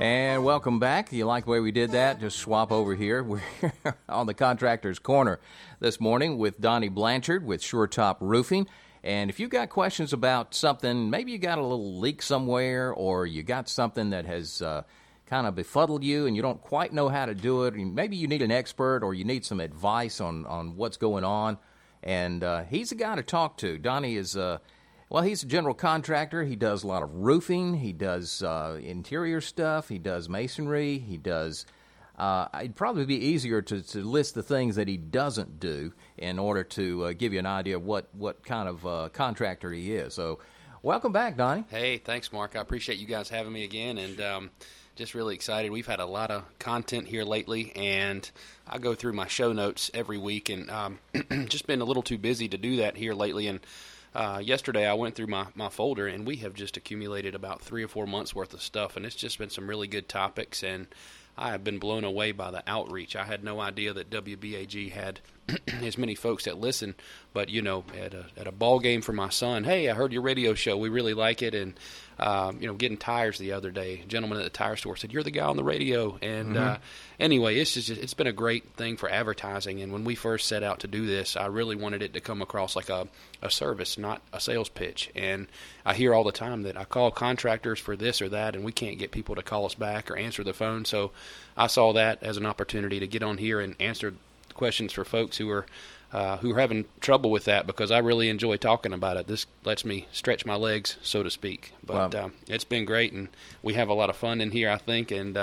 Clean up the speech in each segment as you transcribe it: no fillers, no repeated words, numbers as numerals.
And welcome back. You like the way we did that? Just swap over here. We're on the Contractor's Corner this morning with Donnie Blanchard with Sure Top Roofing. And if you've got questions about something, maybe you got a little leak somewhere, or you got something that has kind of befuddled you and you don't quite know how to do it, and maybe you need an expert or you need some advice on what's going on, and he's the guy to talk to. Donnie is, well, he's a general contractor. He does a lot of roofing. He does interior stuff. He does masonry. He does... it'd probably be easier to list the things that he doesn't do in order to give you an idea of what kind of contractor he is. So welcome back, Donnie. Hey, thanks, Mark. I appreciate you guys having me again, and just really excited. We've had a lot of content here lately, and I go through my show notes every week, and just been a little too busy to do that here lately. And yesterday I went through my folder, and we have just accumulated about 3 or 4 months worth of stuff, and it's just been some really good topics, and I have been blown away by the outreach. I had no idea that WBAG had as many folks that listen, but, you know, at a ball game for my son, hey, I heard your radio show. We really like it. And, you know, getting tires the other day, a gentleman at the tire store said, you're the guy on the radio. And anyway, it's been a great thing for advertising. And when we first set out to do this, I really wanted it to come across like a service, not a sales pitch. And I hear all the time that I call contractors for this or that, and we can't get people to call us back or answer the phone. So I saw that as an opportunity to get on here and answer questions for folks who are having trouble with that, because I really enjoy talking about it. This lets me stretch my legs, so to speak. But wow. It's been great, and we have a lot of fun in here, I think, and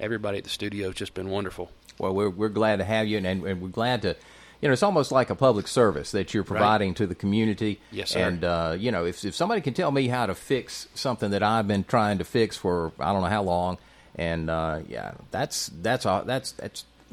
everybody at the studio has just been wonderful. Well, we're glad to have you, and we're glad to, you know, it's almost like a public service that you're providing to the community. Yes, sir. And, you know, if somebody can tell me how to fix something that I've been trying to fix for I don't know how long, and, yeah, that's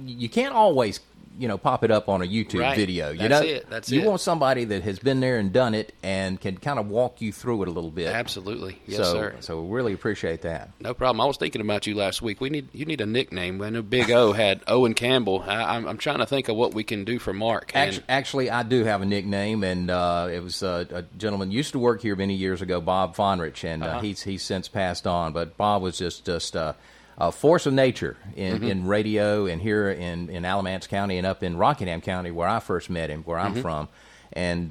you can't always, you know, pop it up on a YouTube video. You know, you want somebody that has been there and done it and can kind of walk you through it a little bit. Absolutely. Yes, sir. So we really appreciate that. No problem. I was thinking about you last week. You need a nickname. I know Big O had Owen Campbell. I'm trying to think of what we can do for Mark. Actually, I do have a nickname, and it was a gentleman used to work here many years ago, Bob Fonrich, and he's since passed on. But Bob was just a force of nature in radio, and here in Alamance County and up in Rockingham County where I first met him, where I'm from. And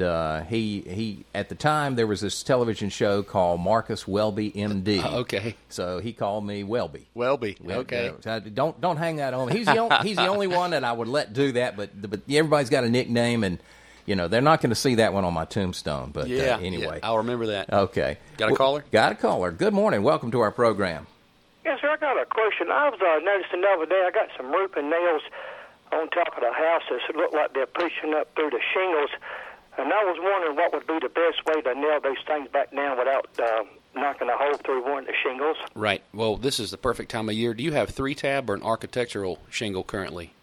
he at the time, there was this television show called Marcus Welby, M.D. Okay. So he called me Welby. Okay. So don't hang that on. He's the only one that I would let do that, but everybody's got a nickname, and you know, they're not going to see that one on my tombstone, but anyway. Yeah, I'll remember that. Okay. Got a caller? Got a caller. Good morning. Welcome to our program. Yes, sir, I got a question. I was noticing the other day I got some roofing nails on top of the houses. It looked like they're pushing up through the shingles, and I was wondering what would be the best way to nail those things back down without knocking a hole through one of the shingles. Right. Well, this is the perfect time of year. Do you have 3-tab or an architectural shingle currently?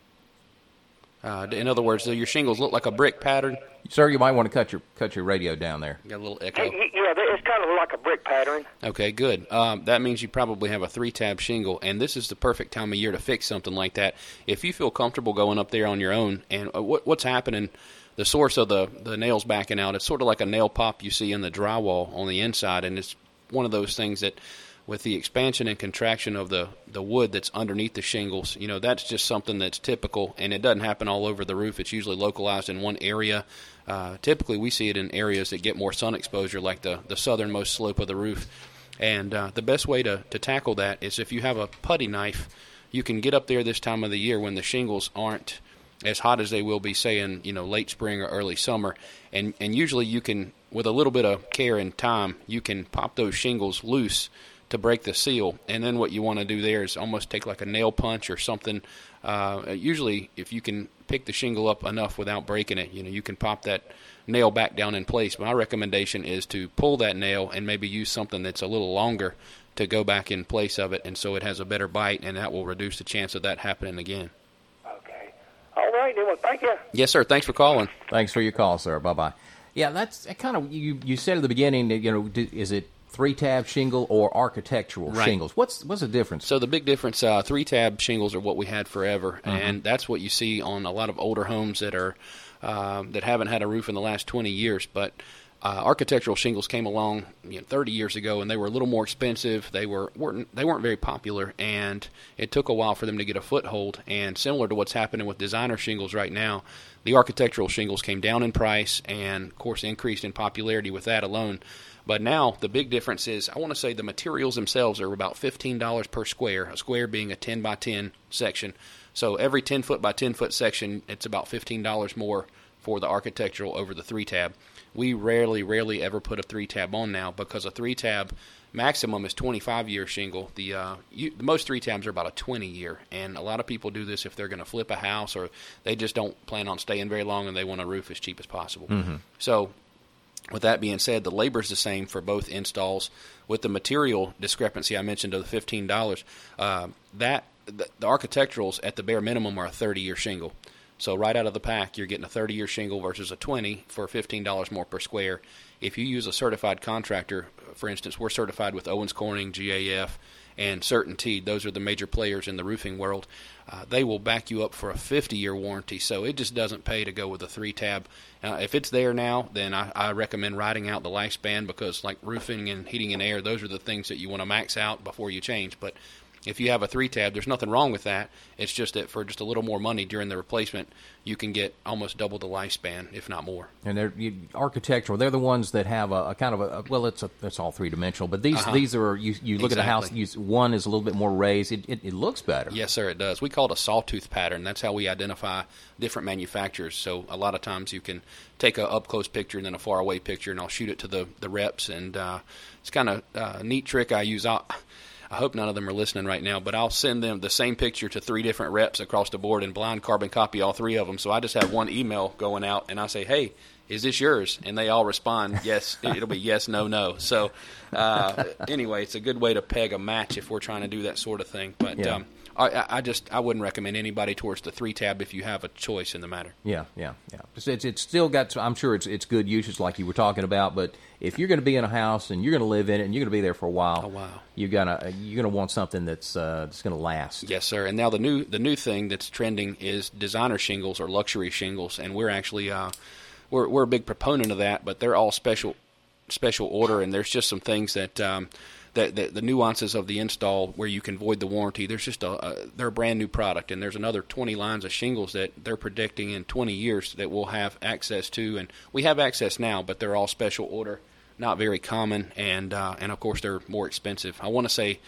In other words, do your shingles look like a brick pattern? Sir, you might want to cut your radio down there. Got a little echo. Yeah, it's kind of like a brick pattern. Okay, good. That means you probably have a 3-tab shingle, and this is the perfect time of year to fix something like that. If you feel comfortable going up there on your own, and what's happening, the source of the nails backing out, it's sort of like a nail pop you see in the drywall on the inside, and it's one of those things that, with the expansion and contraction of the wood that's underneath the shingles, you know, that's just something that's typical, and it doesn't happen all over the roof. It's usually localized in one area. Typically, we see it in areas that get more sun exposure, like the southernmost slope of the roof. And the best way to tackle that is if you have a putty knife, you can get up there this time of the year when the shingles aren't as hot as they will be, say, in, you know, late spring or early summer. And usually you can, with a little bit of care and time, you can pop those shingles loose to break the seal. And then what you want to do there is almost take like a nail punch or something. Usually if you can pick the shingle up enough without breaking it, you know, you can pop that nail back down in place. My recommendation is to pull that nail and maybe use something that's a little longer to go back in place of it, and so it has a better bite, and that will reduce the chance of that happening again. Okay. All right, well, thank you. Yes, sir. Thanks for calling. Thanks for your call, sir. Bye-bye. Yeah, that's kind of, you said at the beginning, that, you know, is it 3-tab shingle or architectural shingles? What's the difference? So the big difference, 3-tab shingles are what we had forever, and that's what you see on a lot of older homes that haven't had a roof in the last 20 years. But Architectural shingles came along 30 years ago, and they were a little more expensive. They weren't very popular, and it took a while for them to get a foothold. And similar to what's happening with designer shingles right now, the architectural shingles came down in price and, of course, increased in popularity with that alone. But now the big difference is, I want to say the materials themselves are about $15 per square, a square being a 10 by 10 section. So every 10 foot by 10 foot section, it's about $15 more for the architectural over the 3-tab. We rarely ever put a 3-tab on now, because a 3-tab maximum is 25-year shingle. Most 3-tabs are about a 20-year, and a lot of people do this if they're going to flip a house, or they just don't plan on staying very long and they want a roof as cheap as possible. Mm-hmm. So with that being said, the labor is the same for both installs. With the material discrepancy I mentioned of the $15, the architecturals at the bare minimum are a 30-year shingle. So right out of the pack, you're getting a 30-year shingle versus a 20 for $15 more per square. If you use a certified contractor, for instance, we're certified with Owens Corning, GAF, and CertainTeed. Those are the major players in the roofing world. They will back you up for a 50-year warranty, so it just doesn't pay to go with a 3-tab. If it's there now, then I recommend riding out the lifespan, because like roofing and heating and air, those are the things that you want to max out before you change. But if you have a 3-tab, there's nothing wrong with that. It's just that for just a little more money during the replacement, you can get almost double the lifespan, if not more. And architectural, they're the ones that have a kind of a, well, it's all three-dimensional, but these are, you look at a house, one is a little bit more raised. It looks better. Yes, sir, it does. We call it a sawtooth pattern. That's how we identify different manufacturers. So a lot of times you can take a up-close picture and then a far-away picture, and I'll shoot it to the reps. And it's kind of a neat trick I use. I hope none of them are listening right now, but I'll send them the same picture to three different reps across the board and blind carbon copy all three of them. So I just have one email going out, and I say, hey, is this yours? And they all respond, yes. It'll be yes, no, no. So anyway, it's a good way to peg a match if we're trying to do that sort of thing. But yeah. I wouldn't recommend anybody towards the 3-tab if you have a choice in the matter. Yeah. It's still got, I'm sure it's good usage like you were talking about, but if you're going to be in a house and you're going to live in it and you're going to be there for a while, you're going to want something that's going to last. Yes, sir. And now the new thing that's trending is designer shingles or luxury shingles, and we're actually we're a big proponent of that, but they're all special order, and there's just some things that the nuances of the install where you can void the warranty. There's just they're a brand new product, and there's another 20 lines of shingles that they're predicting in 20 years that we'll have access to, and we have access now, but they're all special order, not very common, and of course they're more expensive. I want to say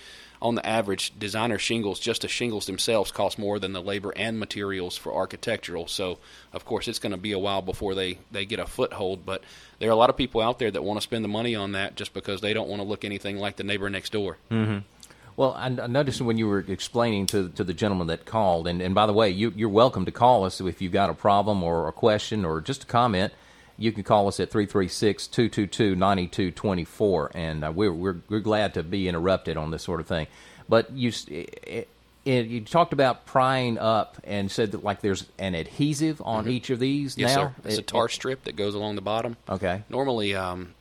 on the average, designer shingles, just the shingles themselves, cost more than the labor and materials for architectural. So of course it's going to be a while before they get a foothold, but there are a lot of people out there that want to spend the money on that just because they don't want to look anything like the neighbor next door. Mm-hmm. Well, I noticed when you were explaining to the gentleman that called, and by the way, you're welcome to call us if you've got a problem or a question or just a comment. You can call us at 336-222-9224, and we're glad to be interrupted on this sort of thing. But you talked about prying up and said that like there's an adhesive on each of these now? Yes, sir. It's a tar strip that goes along the bottom. Okay. Normally when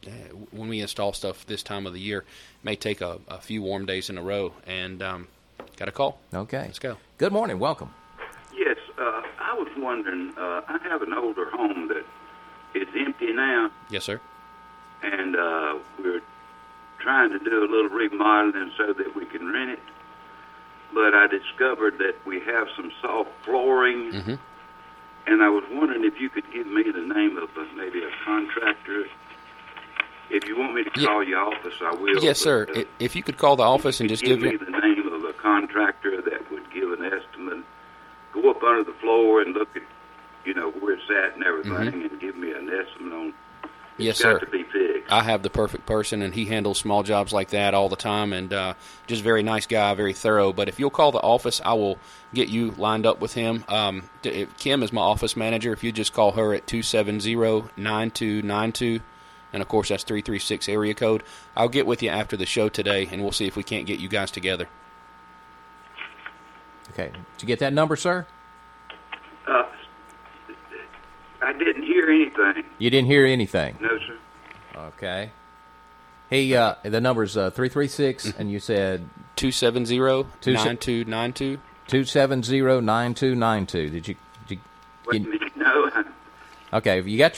we install stuff this time of the year, it may take a few warm days in a row, and got a call. Okay. Let's go. Good morning. Welcome. Yes. I was wondering, I have an older home that it's empty now. Yes, sir. And we're trying to do a little remodeling so that we can rent it. But I discovered that we have some soft flooring. Mm-hmm. And I was wondering if you could give me the name of maybe a contractor. If you want me to call your office, I will. Yes, sir. If you could call the office and just give me the name of a contractor that would give an estimate, go up under the floor and look at where it's at and everything, mm-hmm. and give me an estimate on it's got to be fixed. I have the perfect person, and he handles small jobs like that all the time, and just very nice guy, very thorough. But if you'll call the office, I will get you lined up with him. Kim is my office manager. If you just call her at 270-9292, and, of course, that's 336 area code. I'll get with you after the show today, and we'll see if we can't get you guys together. Okay. Did you get that number, sir? I didn't hear anything. You didn't hear anything? No, sir. Okay. Hey, the number's 336, and you said? 270-9292. 270-9292. Did you? No. Okay, have you got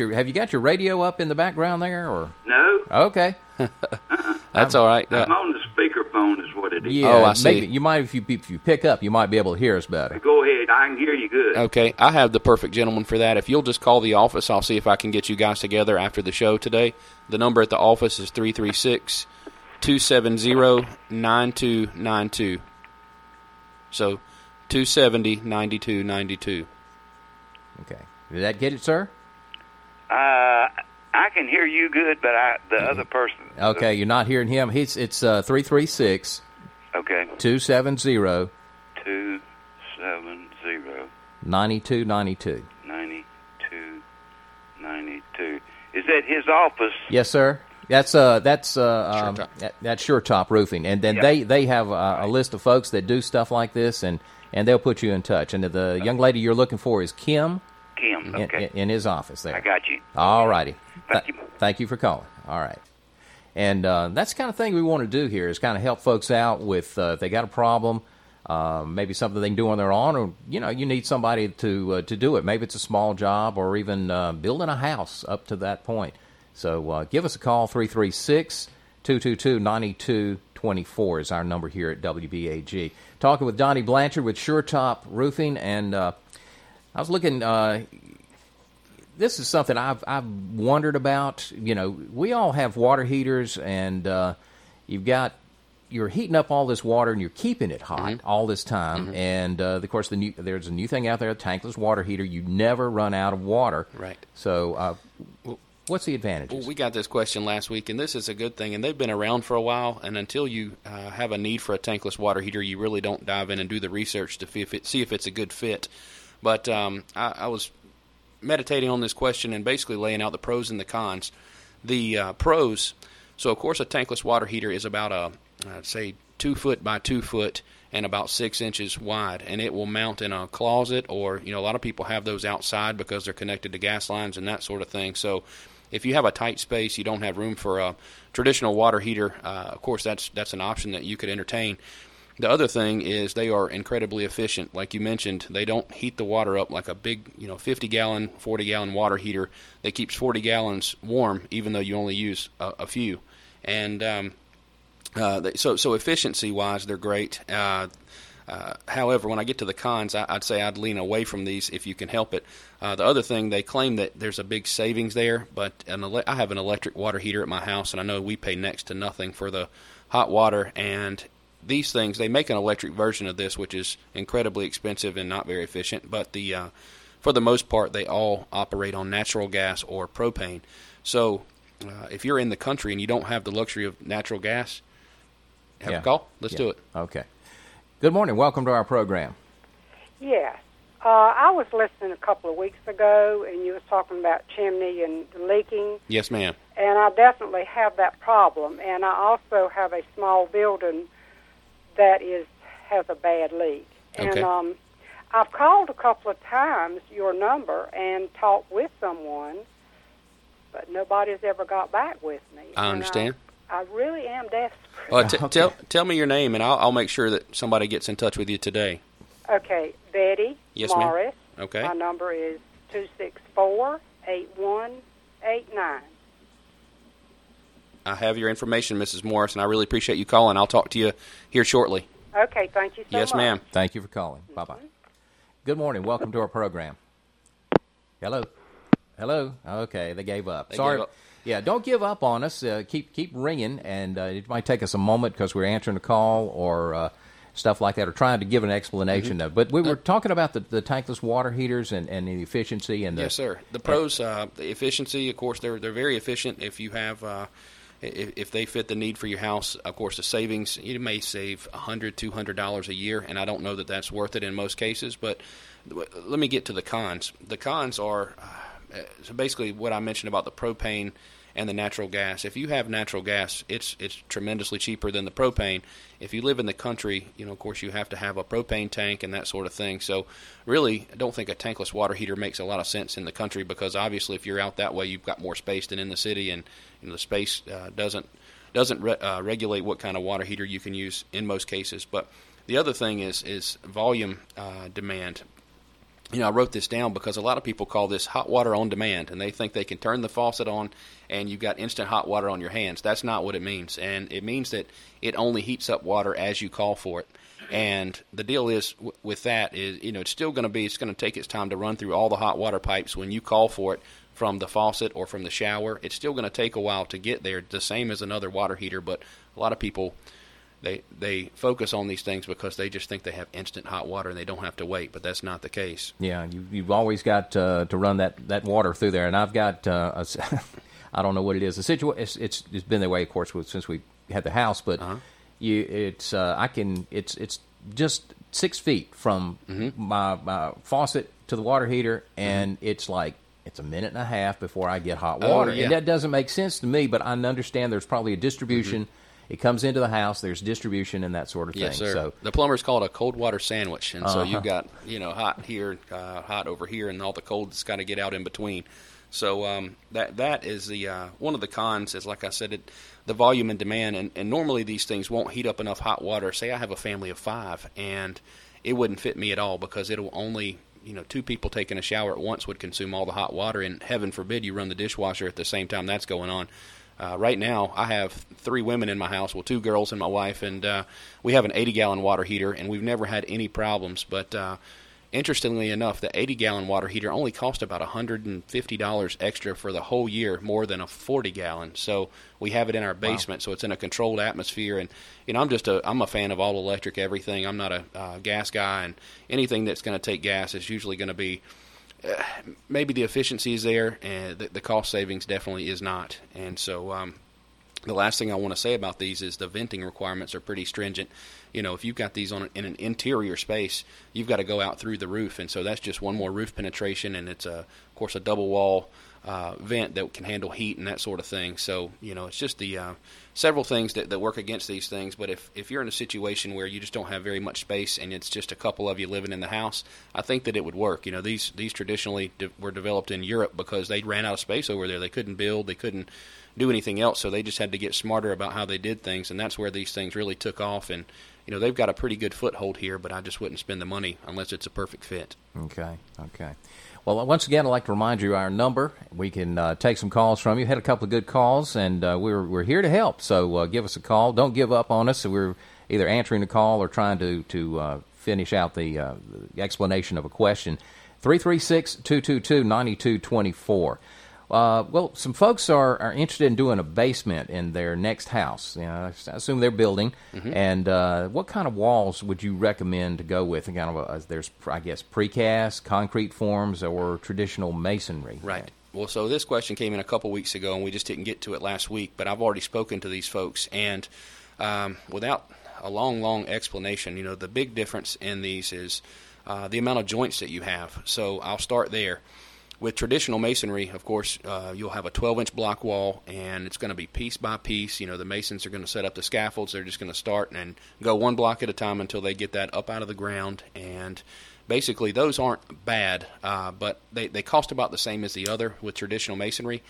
your radio up in the background there, or no? Okay, that's all right. I'm on the speakerphone, is what it is. Yeah, oh, I see. Maybe, you might if you pick up, you might be able to hear us better. Go ahead, I can hear you good. Okay, I have the perfect gentleman for that. If you'll just call the office, I'll see if I can get you guys together after the show today. The number at the office is 336-270-9292. So 270-9292. Okay, did that get it, sir? I can hear you good, but the other person. Okay, you're not hearing him. It's 336. Okay. 270. 270. 9292. 9292. Is that his office? Yes, sir. That's Sure Top Roofing, and then they have a list of folks that do stuff like this, and they'll put you in touch. And the young lady you're looking for is Kim. Kim, okay. In his office there. I got you. All righty. Thank you for calling. All right. And that's the kind of thing we want to do here is kind of help folks out with if they got a problem, maybe something they can do on their own, or, you know, you need somebody to do it. Maybe it's a small job or even building a house up to that point. So give us a call, 336-222-9224 is our number here at WBAG. Talking with Donnie Blanchard with Sure Top Roofing, and I was looking, this is something I've wondered about. You know, we all have water heaters, and you're heating up all this water, and you're keeping it hot all this time. Mm-hmm. And, of course, there's a new thing out there, a tankless water heater. You never run out of water. Right. So what's the advantages? Well, we got this question last week, and this is a good thing. And they've been around for a while, and until you have a need for a tankless water heater, you really don't dive in and do the research to see if it's a good fit. But I was meditating on this question and basically laying out the pros and the cons. The pros, so of course a tankless water heater is about, say, 2 foot by 2 foot and about 6 inches wide. And it will mount in a closet or, you know, a lot of people have those outside because they're connected to gas lines and that sort of thing. So if you have a tight space, you don't have room for a traditional water heater, of course that's an option that you could entertain. The other thing is they are incredibly efficient. Like you mentioned, they don't heat the water up like a big, 50-gallon, 40-gallon water heater. They keeps 40 gallons warm, even though you only use a few. And so efficiency-wise, they're great. However, when I get to the cons, I'd say I'd lean away from these if you can help it. The other thing, they claim that there's a big savings there, but I have an electric water heater at my house, and I know we pay next to nothing for the hot water, and these things, they make an electric version of this, which is incredibly expensive and not very efficient, but for the most part, they all operate on natural gas or propane. So if you're in the country and you don't have the luxury of natural gas, have a call. Let's do it. Okay. Good morning. Welcome to our program. Yeah. I was listening a couple of weeks ago, and you was talking about chimney and leaking. Yes, ma'am. And I definitely have that problem, and I also have a small building that has a bad leak. And okay. I've called a couple of times your number and talked with someone, but nobody's ever got back with me. I understand. I really am desperate. Well, tell me your name, and I'll make sure that somebody gets in touch with you today. Okay, Betty Morris. Ma'am. Okay. My number is 264-8189. I have your information, Mrs. Morris, and I really appreciate you calling. I'll talk to you here shortly. Okay, thank you so much. Yes, ma'am. Thank you for calling. Mm-hmm. Bye-bye. Good morning. Welcome to our program. Hello. Okay, they gave up. Sorry. Yeah, don't give up on us. Keep ringing, and it might take us a moment because we're answering a call or stuff like that or trying to give an explanation. Mm-hmm. But we were talking about the tankless water heaters and the efficiency. And yes, sir. The pros, the efficiency, of course, they're very efficient if you have if they fit the need for your house. Of course, the savings, you may save $100, $200 a year, and I don't know that that's worth it in most cases. But let me get to the cons. The cons are so basically what I mentioned about the propane and the natural gas. If you have natural gas, it's tremendously cheaper than the propane. If you live in the country, of course, you have to have a propane tank and that sort of thing. So really, I don't think a tankless water heater makes a lot of sense in the country because obviously, if you're out that way, you've got more space than in the city, and the space doesn't regulate what kind of water heater you can use in most cases. But the other thing is volume demand. you know, I wrote this down because a lot of people call this hot water on demand, and they think they can turn the faucet on and you've got instant hot water on your hands. That's not what it means, and it means that it only heats up water as you call for it. And the deal is with that is, you know, it's still going to be, it's going to take its time to run through all the hot water pipes when you call for it from the faucet or from the shower. It's still going to take a while to get there, the same as another water heater. But a lot of people, they focus on these things because they just think they have instant hot water and they don't have to wait, but that's not the case. Yeah, you've always got to run that water through there. And I've got, I don't know what it is. It's been that way, of course, since we had the house, but... Uh-huh. It's just 6 feet from mm-hmm. my faucet to the water heater, and mm-hmm. it's a minute and a half before I get hot water. Oh, yeah. And that doesn't make sense to me, but I understand there's probably a distribution. Mm-hmm. It comes into the house, there's distribution and that sort of thing. Yes, sir. So the plumber's called a cold water sandwich, and so uh-huh. you've got, you know, hot here, hot over here, and all the cold that's got to get out in between. So that is the one of the cons is, like I said, the volume and demand. And normally these things won't heat up enough hot water. Say I have a family of 5, and it wouldn't fit me at all because it'll only, you know, 2 people taking a shower at once would consume all the hot water. And heaven forbid you run the dishwasher at the same time that's going on. Right now I have 3 women in my house, well, 2 girls and my wife, and we have an 80-gallon water heater, and we've never had any problems. But interestingly enough, the 80-gallon water heater only cost about $150 extra for the whole year, more than a 40-gallon. So we have it in our basement, wow. So it's in a controlled atmosphere. And you know, I'm a fan of all electric everything. I'm not a gas guy, and anything that's going to take gas is usually going to be maybe the efficiency is there, and the cost savings definitely is not. And so the last thing I want to say about these is the venting requirements are pretty stringent. You know, if you've got these in an interior space, you've got to go out through the roof. And so that's just one more roof penetration, and it's, of course, a double-wall vent that can handle heat and that sort of thing. So, you know, it's just the several things that work against these things. But if you're in a situation where you just don't have very much space and it's just a couple of you living in the house, I think that it would work. You know, these traditionally were developed in Europe because they ran out of space over there. They couldn't build. They couldn't do anything else, so they just had to get smarter about how they did things, and that's where these things really took off. And you know, they've got a pretty good foothold here, but I just wouldn't spend the money unless it's a perfect fit. Okay. Well, once again, I'd like to remind you our number. We can take some calls from you. Had a couple of good calls, and we're here to help. So give us a call. Don't give up on us. So we're either answering the call or trying to finish out the explanation of a question. 336-222-9224. Well, some folks are interested in doing a basement in their next house. You know, I assume they're building. Mm-hmm. And what kind of walls would you recommend to go with? And kind of there's, I guess, precast, concrete forms, or traditional masonry. Right. Well, so this question came in a couple weeks ago, and we just didn't get to it last week. But I've already spoken to these folks, and without a long explanation, you know, the big difference in these is the amount of joints that you have. So I'll start there. With traditional masonry, of course, you'll have a 12-inch block wall, and it's going to be piece by piece. You know, the masons are going to set up the scaffolds. They're just going to start and go one block at a time until they get that up out of the ground. And basically, those aren't bad, but they cost about the same as the other with traditional masonry.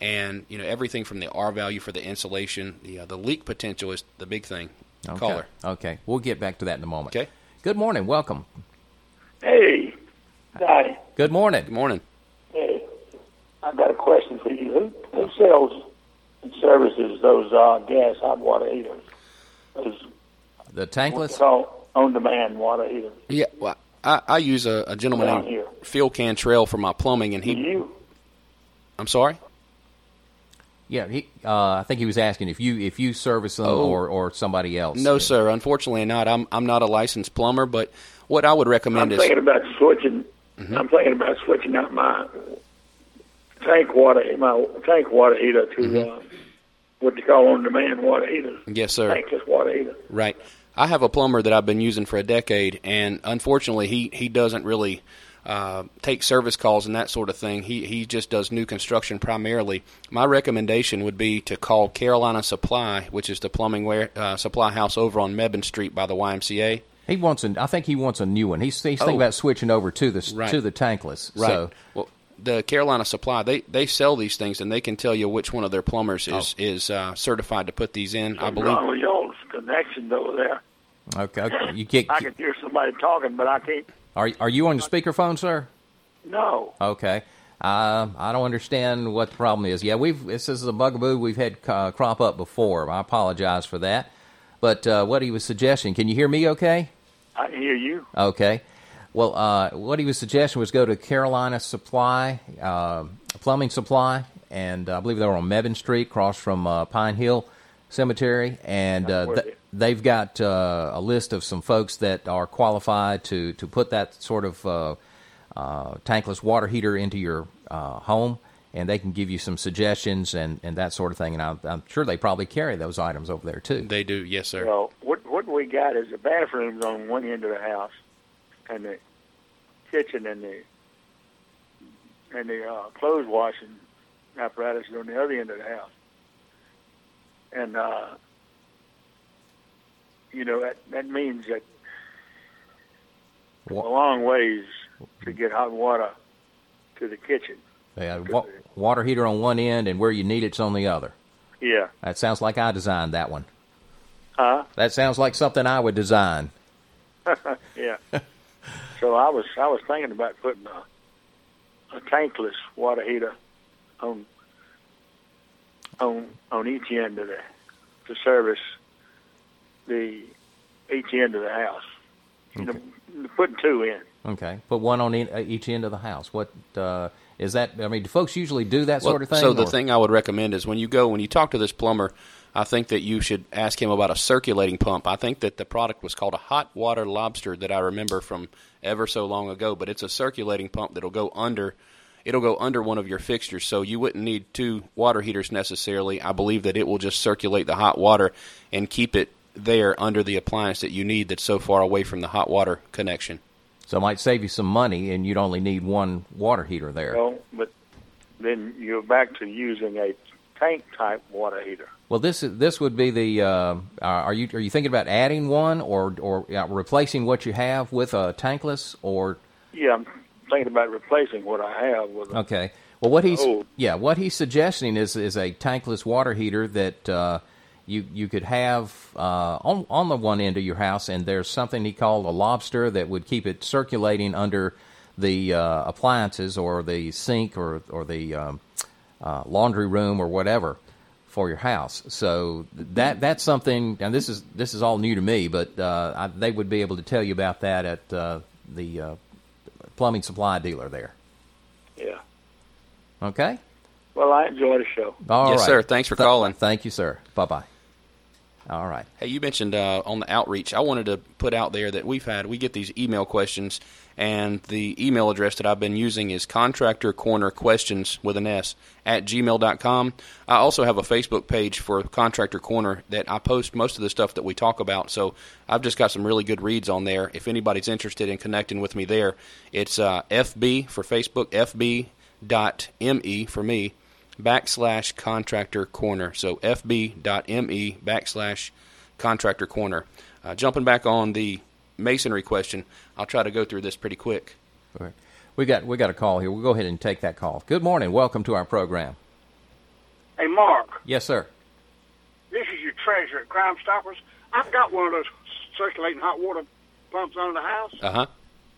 And, you know, everything from the R value for the insulation, the leak potential is the big thing. Okay. Caller. Okay. We'll get back to that in a moment. Okay. Good morning. Welcome. Hey, Donnie. Good morning. Good morning. Hey, I've got a question for you. Who sells and services those gas hot water heaters? Those, the tankless? On-demand water heaters. Yeah, well, I use a gentleman named Phil Cantrell for my plumbing, and he... You? I'm sorry? Yeah, he, I think he was asking if you service them or somebody else. No, sir, unfortunately not. I'm not a licensed plumber, but what I would recommend I'm thinking about switching... Mm-hmm. I'm thinking about switching out my tank water heater to mm-hmm. What they call on-demand water heaters. Yes, sir. Tankless water heater. Right. I have a plumber that I've been using for a decade, and unfortunately, he doesn't really take service calls and that sort of thing. He just does new construction primarily. My recommendation would be to call Carolina Supply, which is the plumbing supply house over on Mebane Street by the YMCA. He wants I think he wants a new one. He's thinking about switching over to the tankless. Right. So. Well, the Carolina Supply, they sell these things, and they can tell you which one of their plumbers is certified to put these in. I believe. Wrong with y'all's connections over there. Okay. I can hear somebody talking, but I can't. Are you on the speakerphone, sir? No. Okay. I don't understand what the problem is. Yeah, this is a bugaboo we've had crop up before. I apologize for that. But what he was suggesting, can you hear me okay? I can hear you. Okay. Well, what he was suggesting was go to Carolina Supply, Plumbing Supply, and I believe they were on Mebane Street, across from Pine Hill Cemetery, and they've got a list of some folks that are qualified to put that sort of tankless water heater into your home, and they can give you some suggestions and that sort of thing. And I'm sure they probably carry those items over there too. They do, yes, sir. Well, what we got is the bathrooms on one end of the house, and the kitchen and the clothes washing apparatus is on the other end of the house. And, you know, that means that a long ways to get hot water to the kitchen. Yeah, water heater on one end and where you need it's on the other. Yeah. That sounds like I designed that one. Huh? That sounds like something I would design. Yeah. So I was thinking about putting a tankless water heater on each end of to service the each end of the house. Okay. You know, putting two in. Okay, put one on each end of the house. What is that? I mean, do folks usually do that sort of thing? So the thing I would recommend is when you talk to this plumber, I think that you should ask him about a circulating pump. I think that the product was called a hot water lobster that I remember from ever so long ago, but it's a circulating pump that'll go under. It'll go under one of your fixtures, so you wouldn't need two water heaters necessarily. I believe that it will just circulate the hot water and keep it there under the appliance that you need that's so far away from the hot water connection. So it might save you some money, and you'd only need one water heater there. Well, but then you're back to using a tank-type water heater. Well, this would be the are you thinking about adding one or replacing what you have with a tankless or? Yeah, I'm thinking about replacing what I have with. Okay. Well, what he's suggesting is a tankless water heater that you could have on the one end of your house, and there's something he called a lobster that would keep it circulating under the appliances or the sink or the laundry room or whatever for your house. So that's something, and this is all new to me, but they would be able to tell you about that at the plumbing supply dealer there. Yeah. Okay. Well, I enjoyed the show. All right. Sir. Thanks for calling. Thank you, sir. Bye-bye. All right. Hey, you mentioned on the outreach. I wanted to put out there that we get these email questions, and the email address that I've been using is contractorcornerquestions@gmail.com. I also have a Facebook page for Contractor Corner that I post most of the stuff that we talk about, so I've just got some really good reads on there. If anybody's interested in connecting with me there, it's FB for Facebook, FB.me for me. /Contractor Corner. So fb.me /Contractor Corner. Jumping back on the masonry question, I'll try to go through this pretty quick. All right. We got a call here. We'll go ahead and take that call. Good morning. Welcome to our program. Hey, Mark. Yes, sir. This is your treasurer at Crime Stoppers. I've got one of those circulating hot water pumps under the house. Uh-huh.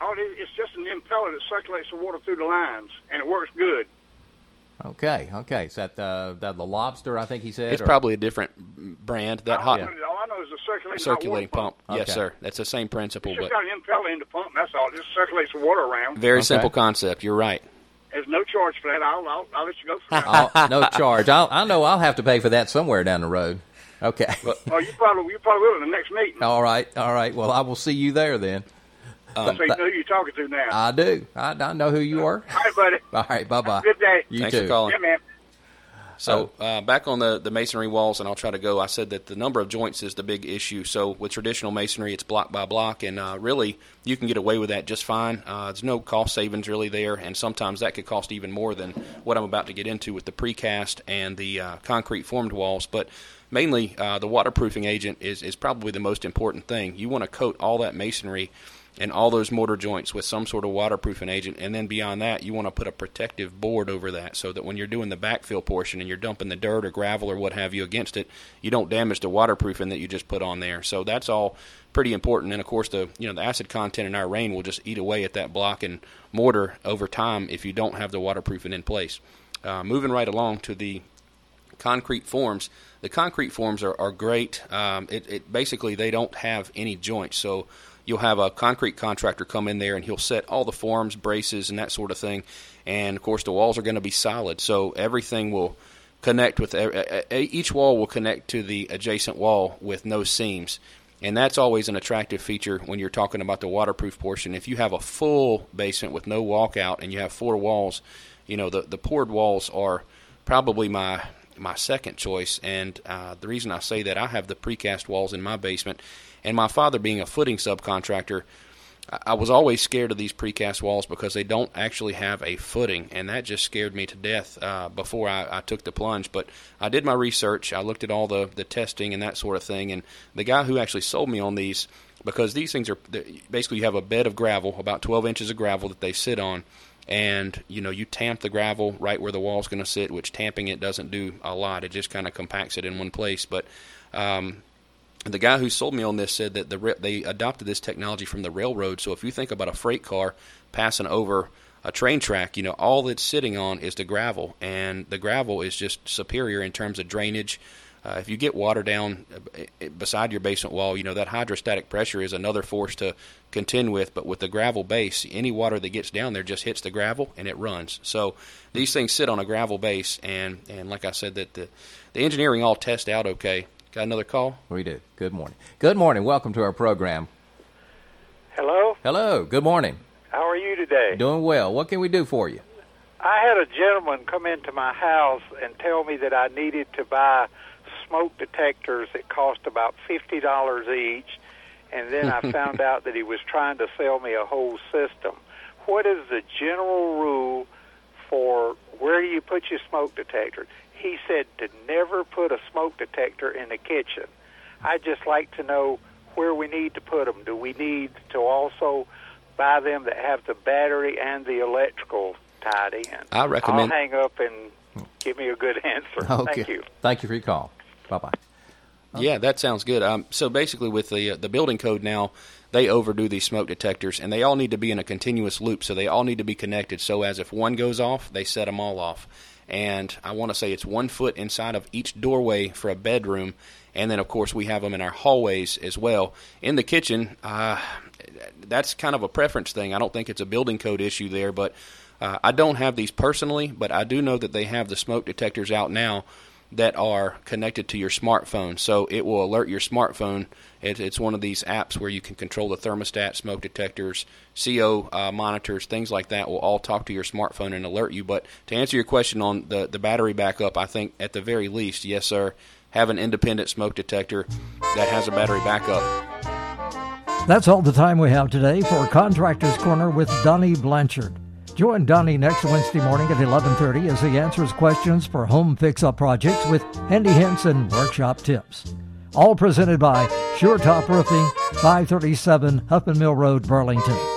All it is, it's just an impeller that circulates the water through the lines, and it works good. Okay. Is that the lobster, I think he said? It's probably a different brand. All I know is a circulating pump. Okay. Yes, sir. That's the same principle. It's just got an impeller in the pump, that's all. It just circulates the water around. Very simple concept. You're right. There's no charge for that. I'll let you go for that. No charge. I know I'll have to pay for that somewhere down the road. Okay. Oh, you probably will in the next meeting. All right. Well, I will see you there then. So you know who you're talking to now. I do. I know who you are. All right, buddy. All right, bye-bye. Good day. Thanks for calling. Yeah, man. So back on the masonry walls, and I'll try to go. I said that the number of joints is the big issue. So with traditional masonry, it's block by block, and really you can get away with that just fine. There's no cost savings really there, and sometimes that could cost even more than what I'm about to get into with the precast and the concrete formed walls. But mainly the waterproofing agent is probably the most important thing. You want to coat all that masonry and all those mortar joints with some sort of waterproofing agent. And then beyond that, you want to put a protective board over that so that when you're doing the backfill portion and you're dumping the dirt or gravel or what have you against it, you don't damage the waterproofing that you just put on there. So that's all pretty important. And of course, the acid content in our rain will just eat away at that block and mortar over time if you don't have the waterproofing in place. Moving right along to the concrete forms. The concrete forms are great. It basically, they don't have any joints. So you'll have a concrete contractor come in there and he'll set all the forms, braces, and that sort of thing. And of course, the walls are going to be solid. So everything will connect with, each wall will connect to the adjacent wall with no seams. And that's always an attractive feature when you're talking about the waterproof portion. If you have a full basement with no walkout and you have four walls, the poured walls are probably my second choice. And the reason I say that, I have the precast walls in my basement. And my father being a footing subcontractor, I was always scared of these precast walls because they don't actually have a footing. And that just scared me to death before I took the plunge. But I did my research. I looked at all the testing and that sort of thing. And the guy who actually sold me on these, because these things are basically, you have a bed of gravel, about 12 inches of gravel that they sit on. And, you tamp the gravel right where the wall's going to sit, which tamping it doesn't do a lot. It just kind of compacts it in one place. But the guy who sold me on this said that they adopted this technology from the railroad. So if you think about a freight car passing over a train track, all that's sitting on is the gravel. And the gravel is just superior in terms of drainage. If you get water down beside your basement wall, that hydrostatic pressure is another force to contend with. But with the gravel base, any water that gets down there just hits the gravel and it runs. So these things sit on a gravel base. And like I said, that the engineering all tests out okay. Got another call? We did. Good morning. Good morning. Welcome to our program. Hello? Hello. Good morning. How are you today? Doing well. What can we do for you? I had a gentleman come into my house and tell me that I needed to buy smoke detectors that cost about $50 each, and then I found out that he was trying to sell me a whole system. What is the general rule for where do you put your smoke detector? He said to never put a smoke detector in the kitchen. I'd just like to know where we need to put them. Do we need to also buy them that have the battery and the electrical tied in? I recommend. I'll hang up and give me a good answer. Okay. Thank you. Thank you for your call. Bye-bye. Okay. Yeah, that sounds good. So basically with the building code now, they overdo these smoke detectors, and they all need to be in a continuous loop, so they all need to be connected. So as if one goes off, they set them all off. And I want to say it's 1 foot inside of each doorway for a bedroom. And then, of course, we have them in our hallways as well. In the kitchen, that's kind of a preference thing. I don't think it's a building code issue there, but I don't have these personally, but I do know that they have the smoke detectors out now that are connected to your smartphone. So it will alert your smartphone. It's one of these apps where you can control the thermostat, smoke detectors, CO monitors, things like that will all talk to your smartphone and alert you. But to answer your question on the battery backup, I think at the very least, yes, sir, have an independent smoke detector that has a battery backup. That's all the time we have today for Contractors Corner with Donnie Blanchard. Join Donnie next Wednesday morning at 11:30 as he answers questions for home fix-up projects with handy hints and workshop tips. All presented by Sure Top Roofing, 537 Huffman Mill Road, Burlington.